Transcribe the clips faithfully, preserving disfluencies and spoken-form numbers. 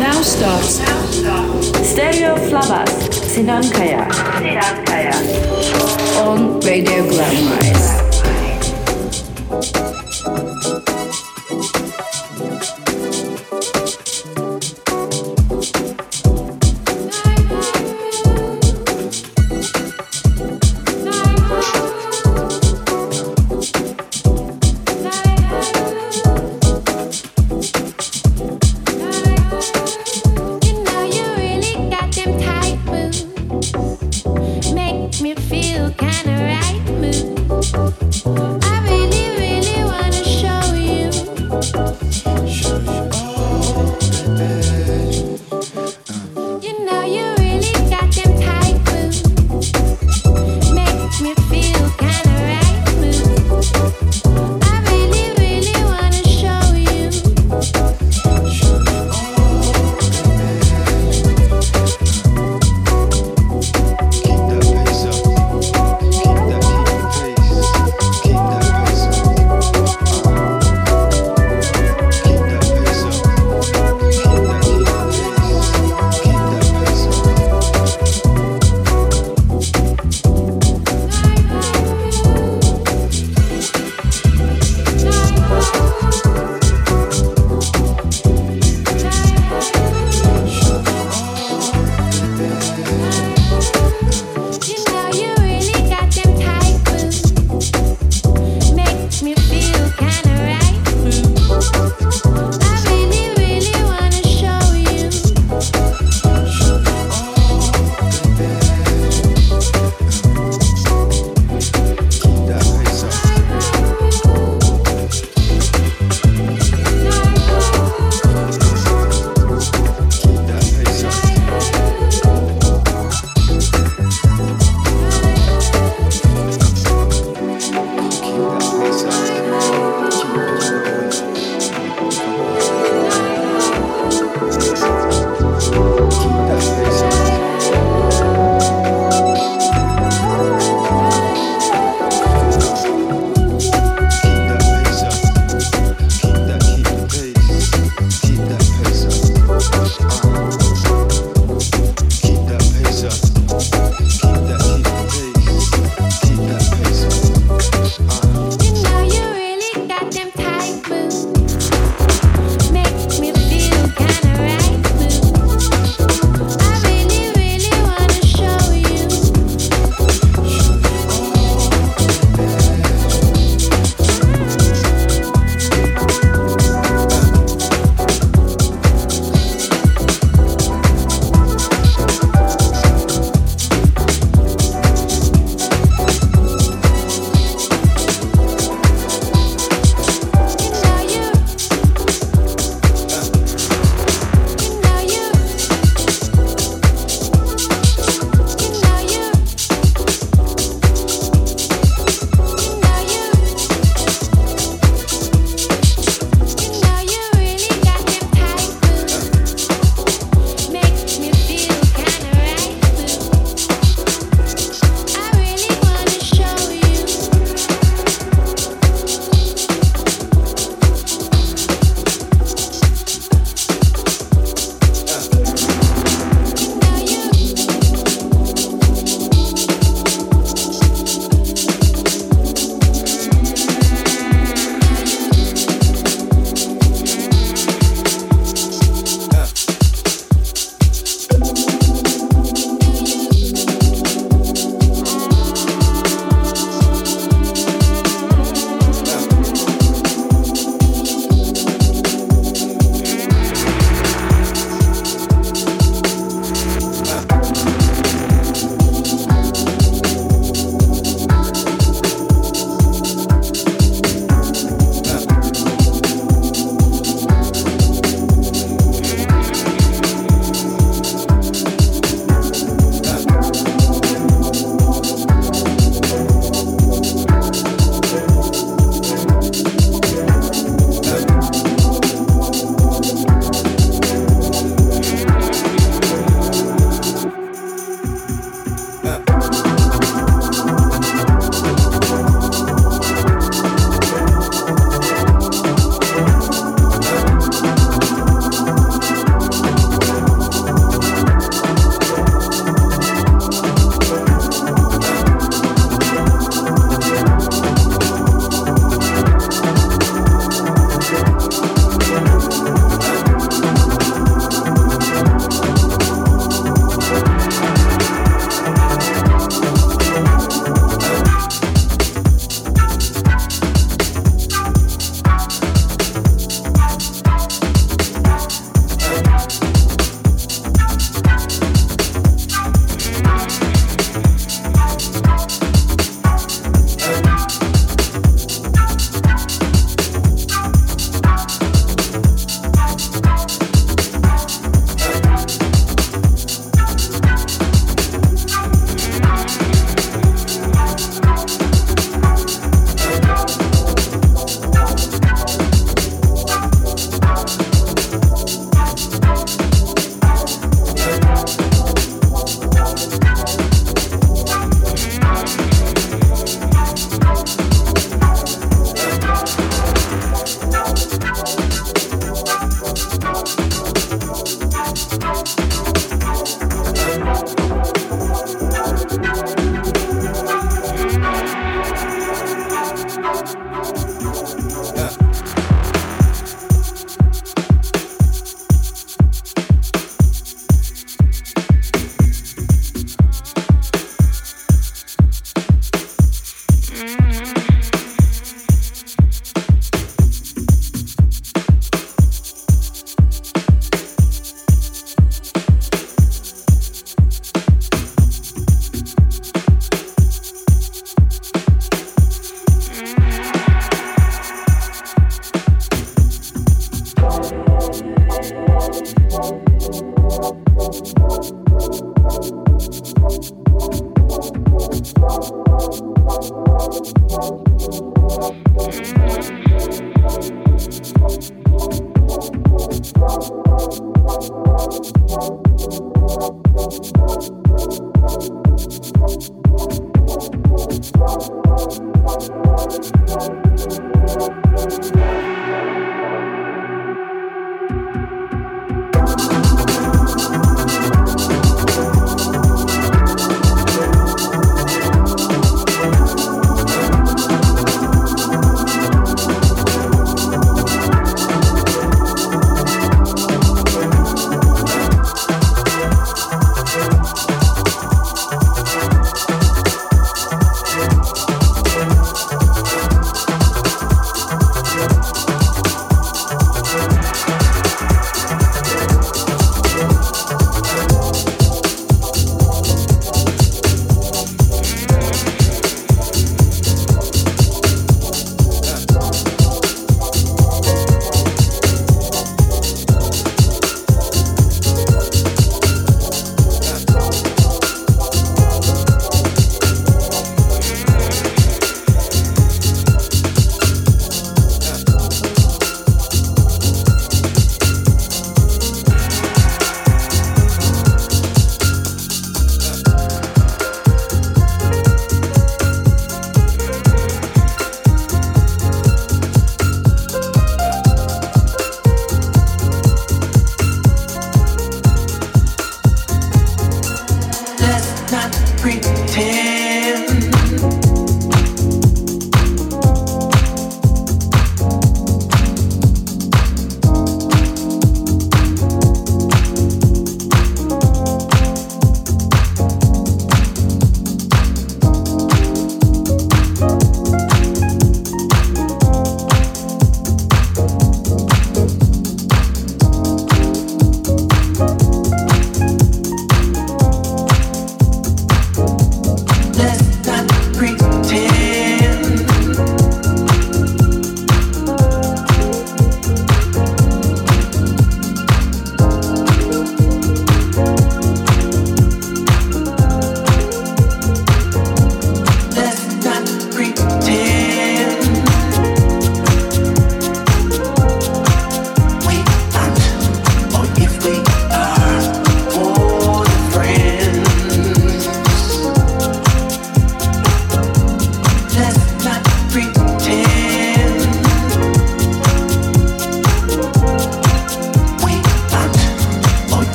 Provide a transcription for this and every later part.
Now starts Stereo Flavors Sinankaya on Radio Glamour. Make me feel kinda right, move.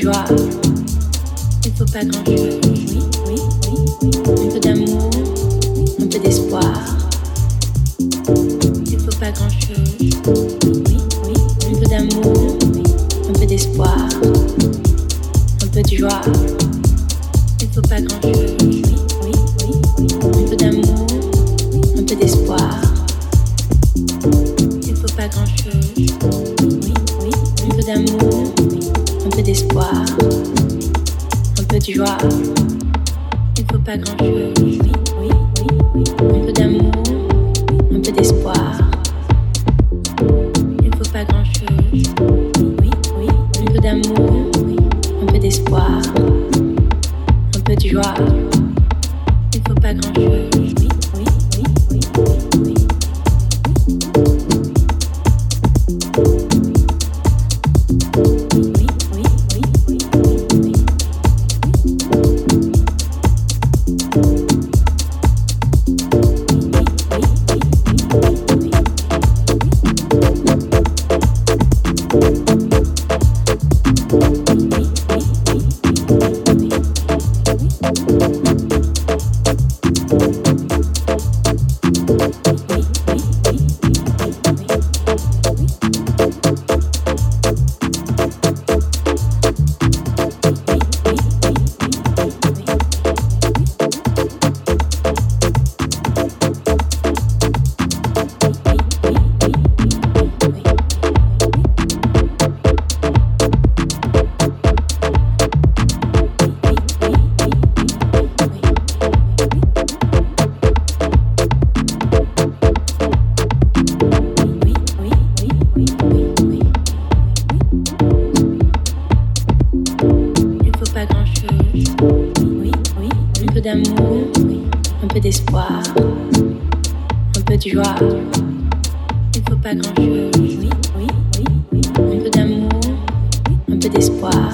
tu vois, il faut pas grand chose. Oui, oui, oui, oui. Un peu d'amour, un peu d'espoir. Il faut pas grand chose. Oui, oui. Un peu d'amour, un peu d'espoir, un peu de joie. Il faut pas grand chose. Oui, oui, oui, oui. Un peu d'amour, un peu d'espoir. Il faut pas grand chose. Oui, oui. Un peu d'amour. Un peu d'espoir, un peu de joie, il faut pas grand chose, oui, oui, oui, un peu d'amour, un peu d'espoir, il faut pas grand chose, oui, oui, un peu d'amour, un peu d'espoir, un peu de joie, il faut pas grand chose, oui, oui, oui, oui, oui. Un peu d'amour, un peu d'espoir.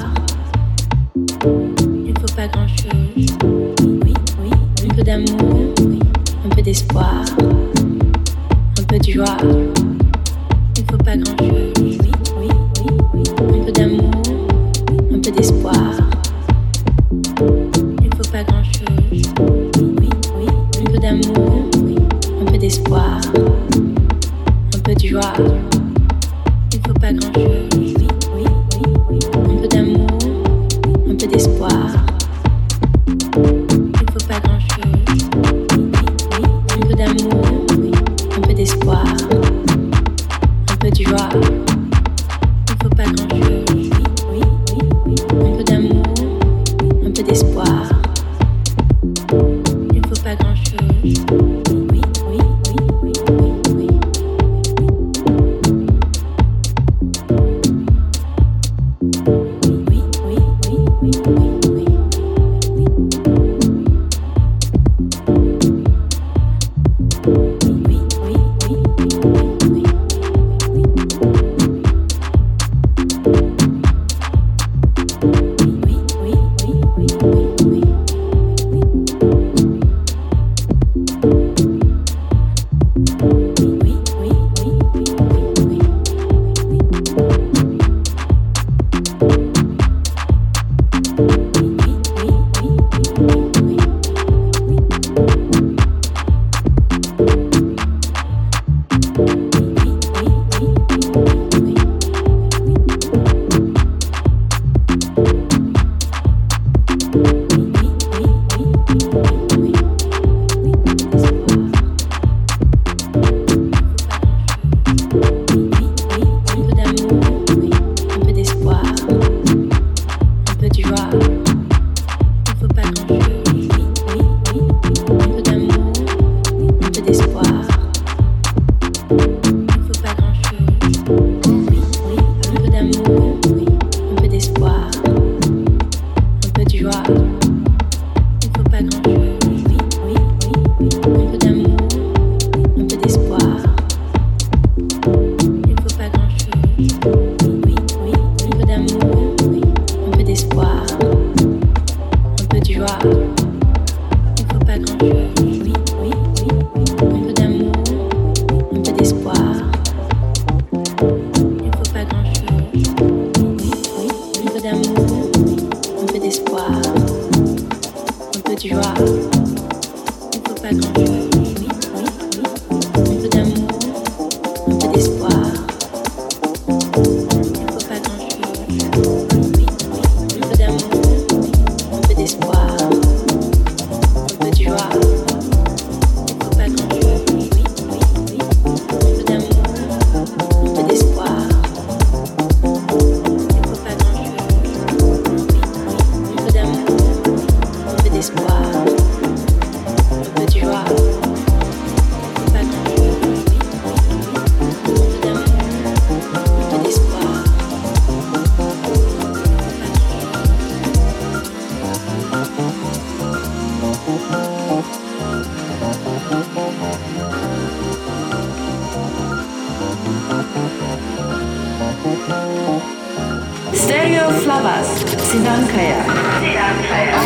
Stereo Flavors, Sinankaya. Sinankaya.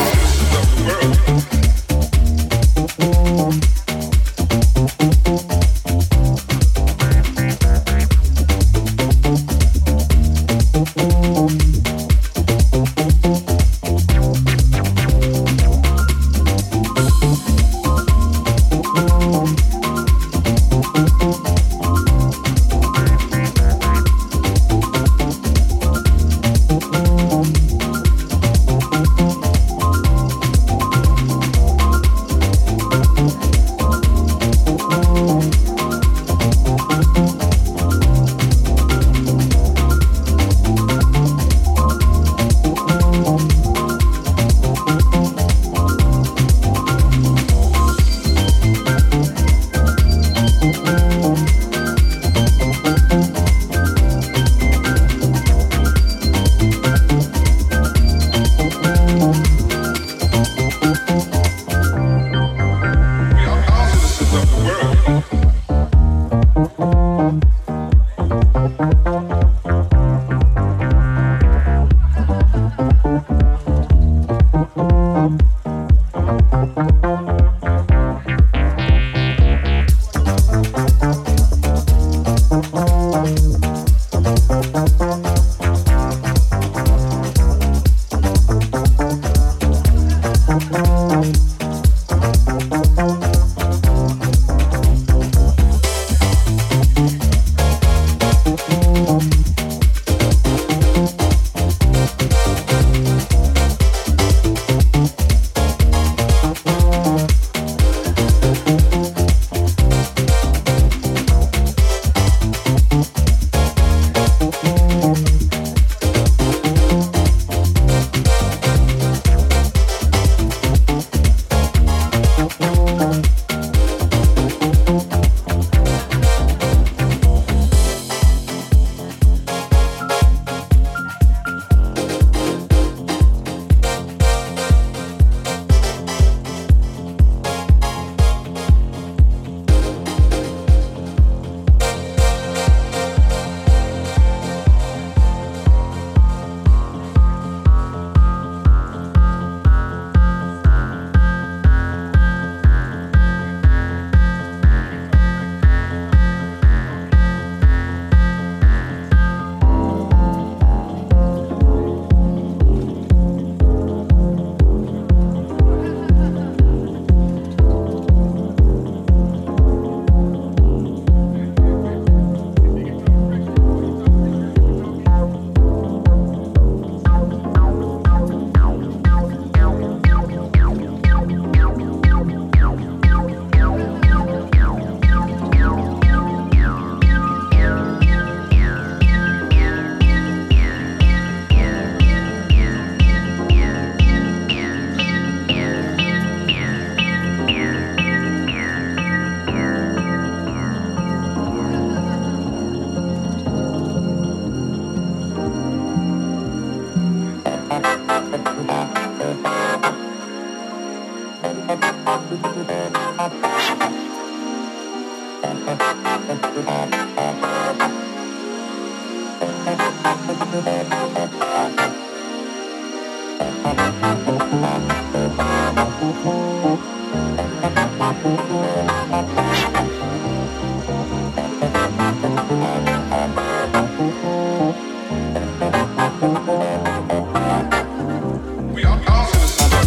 We are all citizens of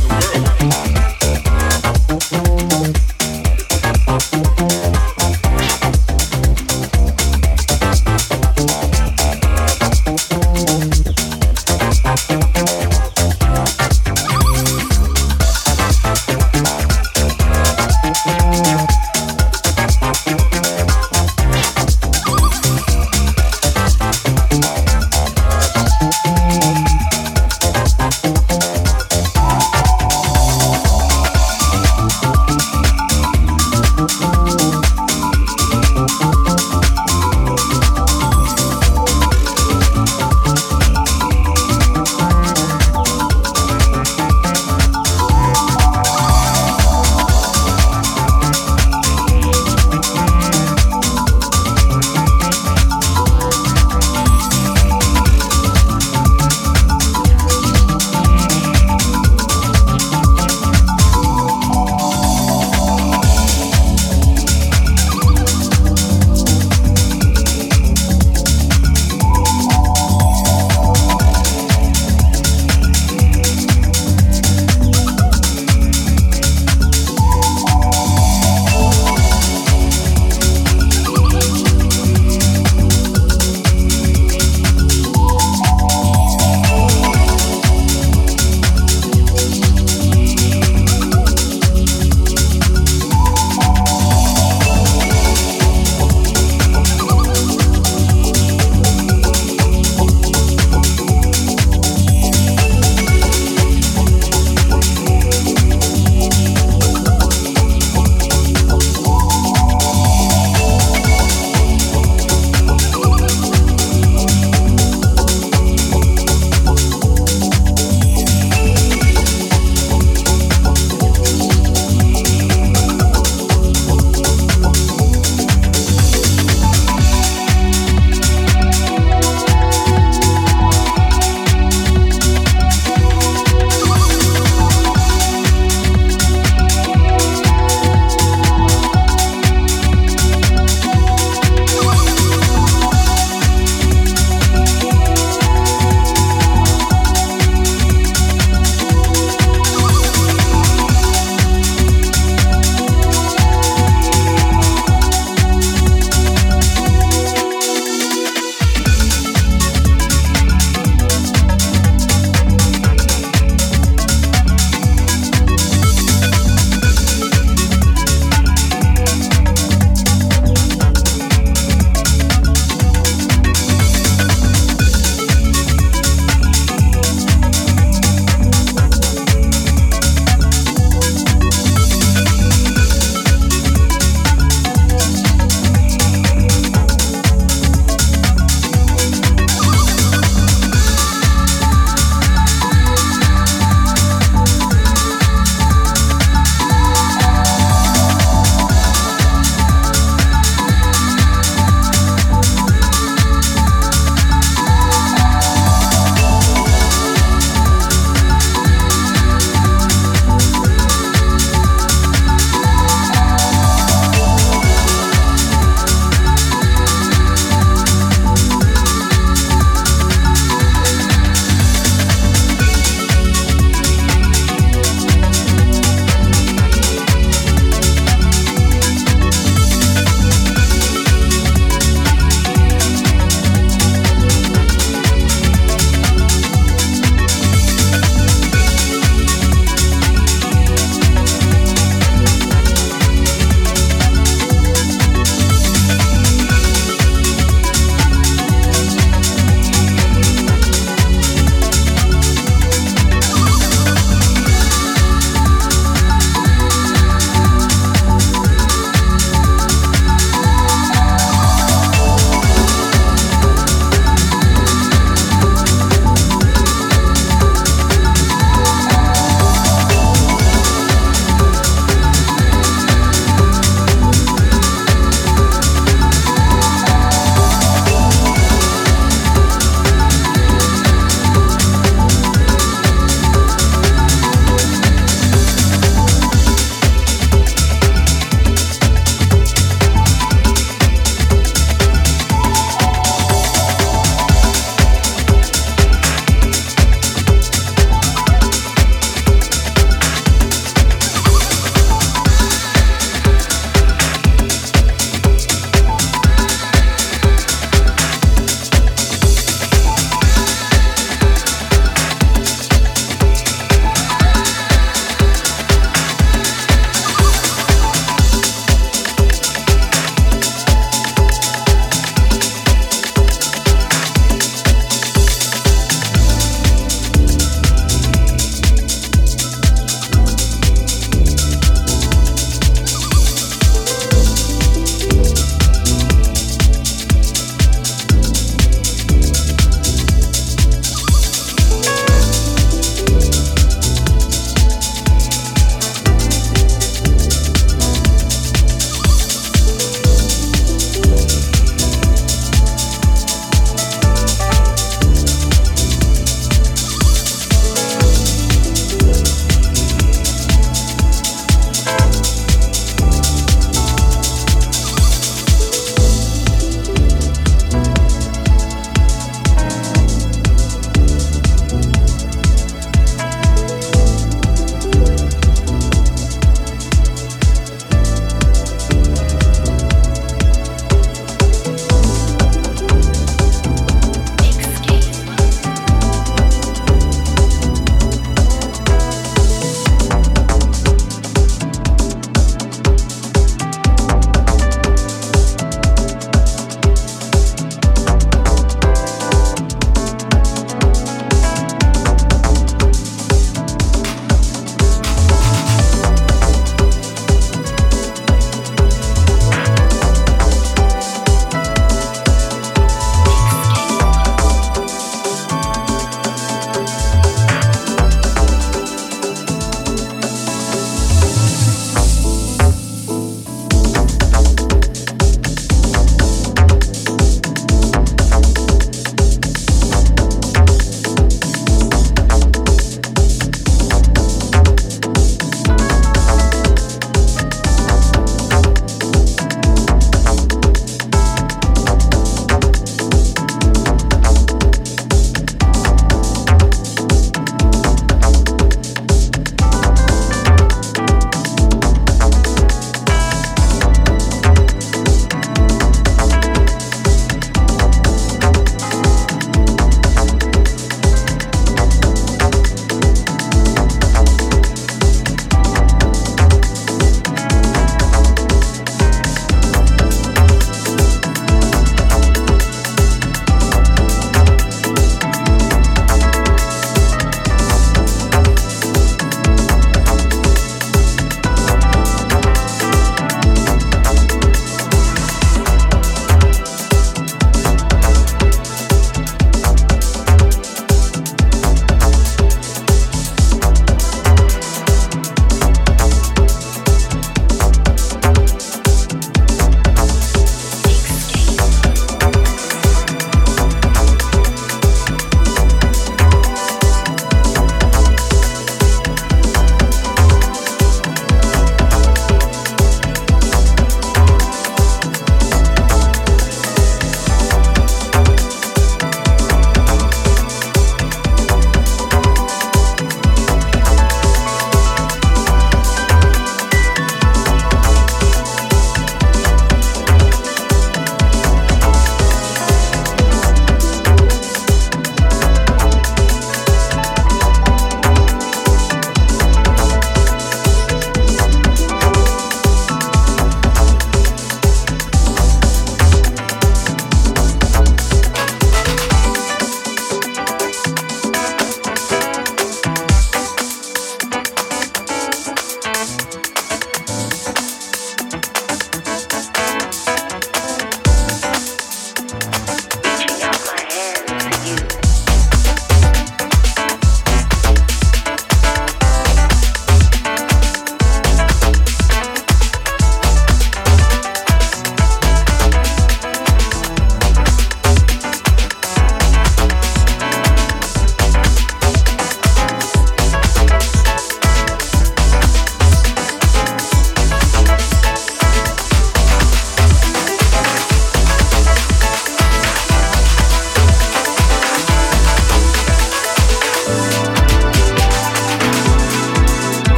the world.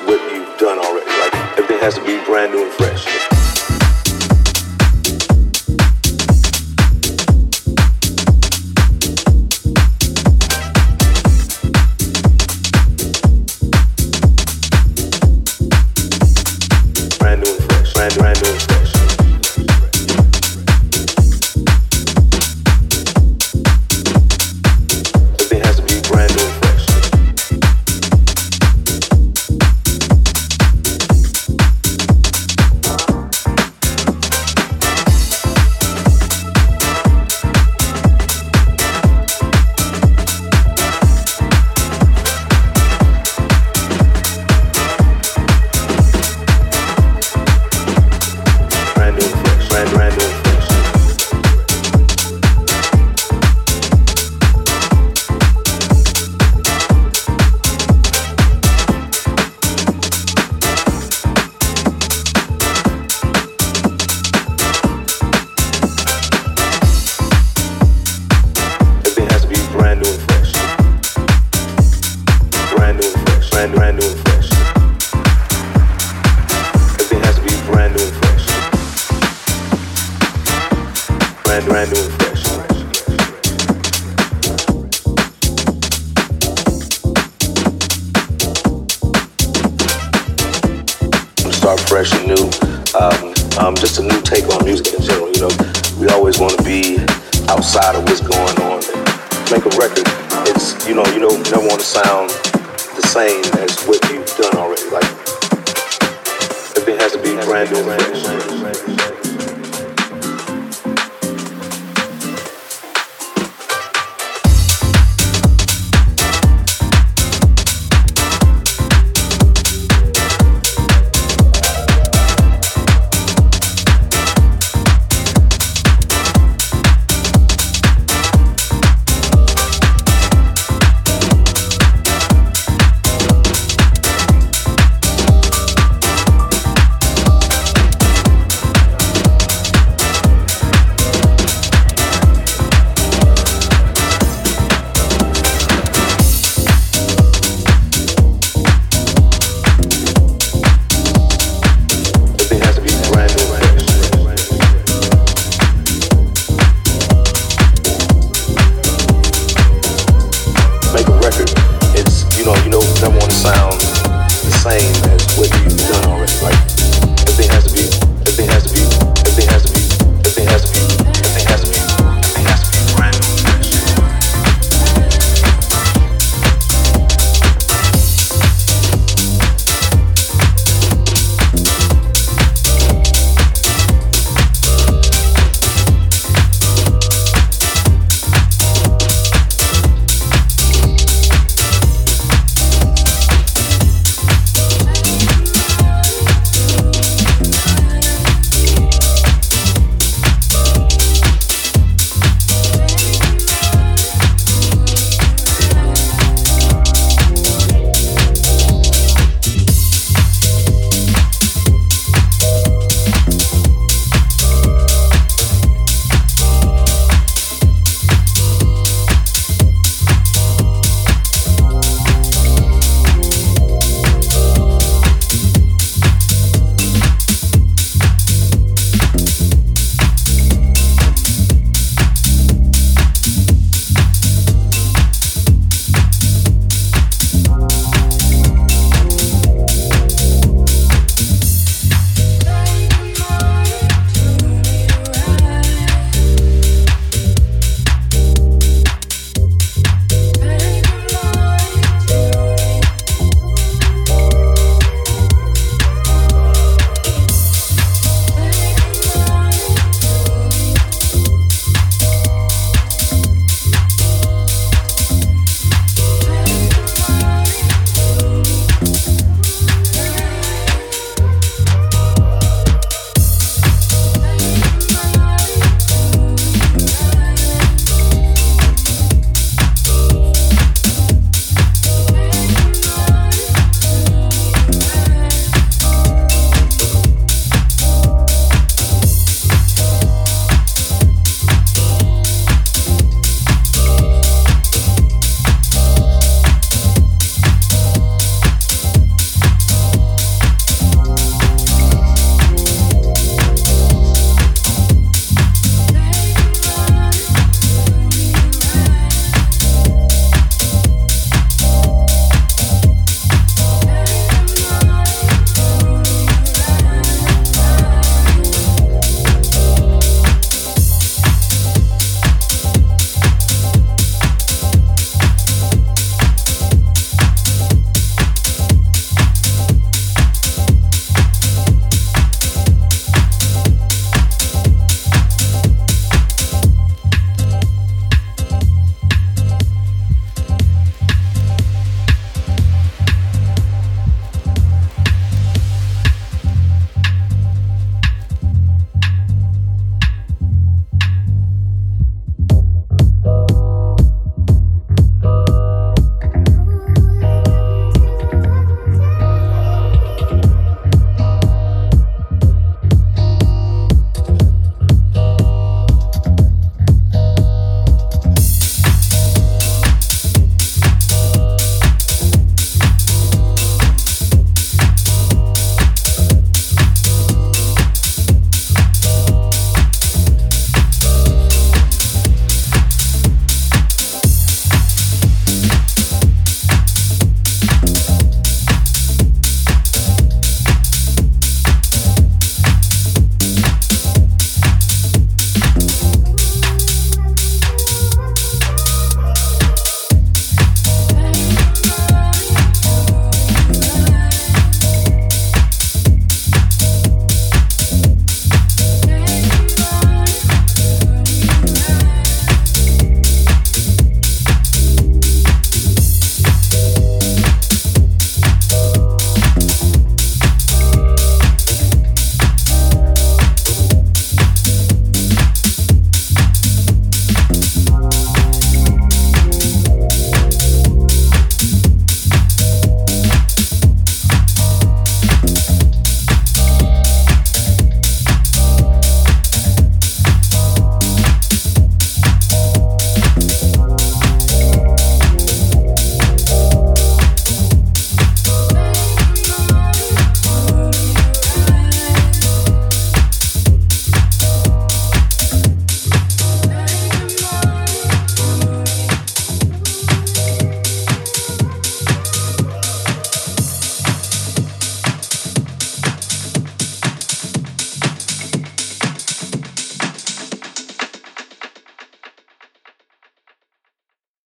replace what you've done already. Like, everything has to be brand new and fresh. Brand new, brand new, brand new.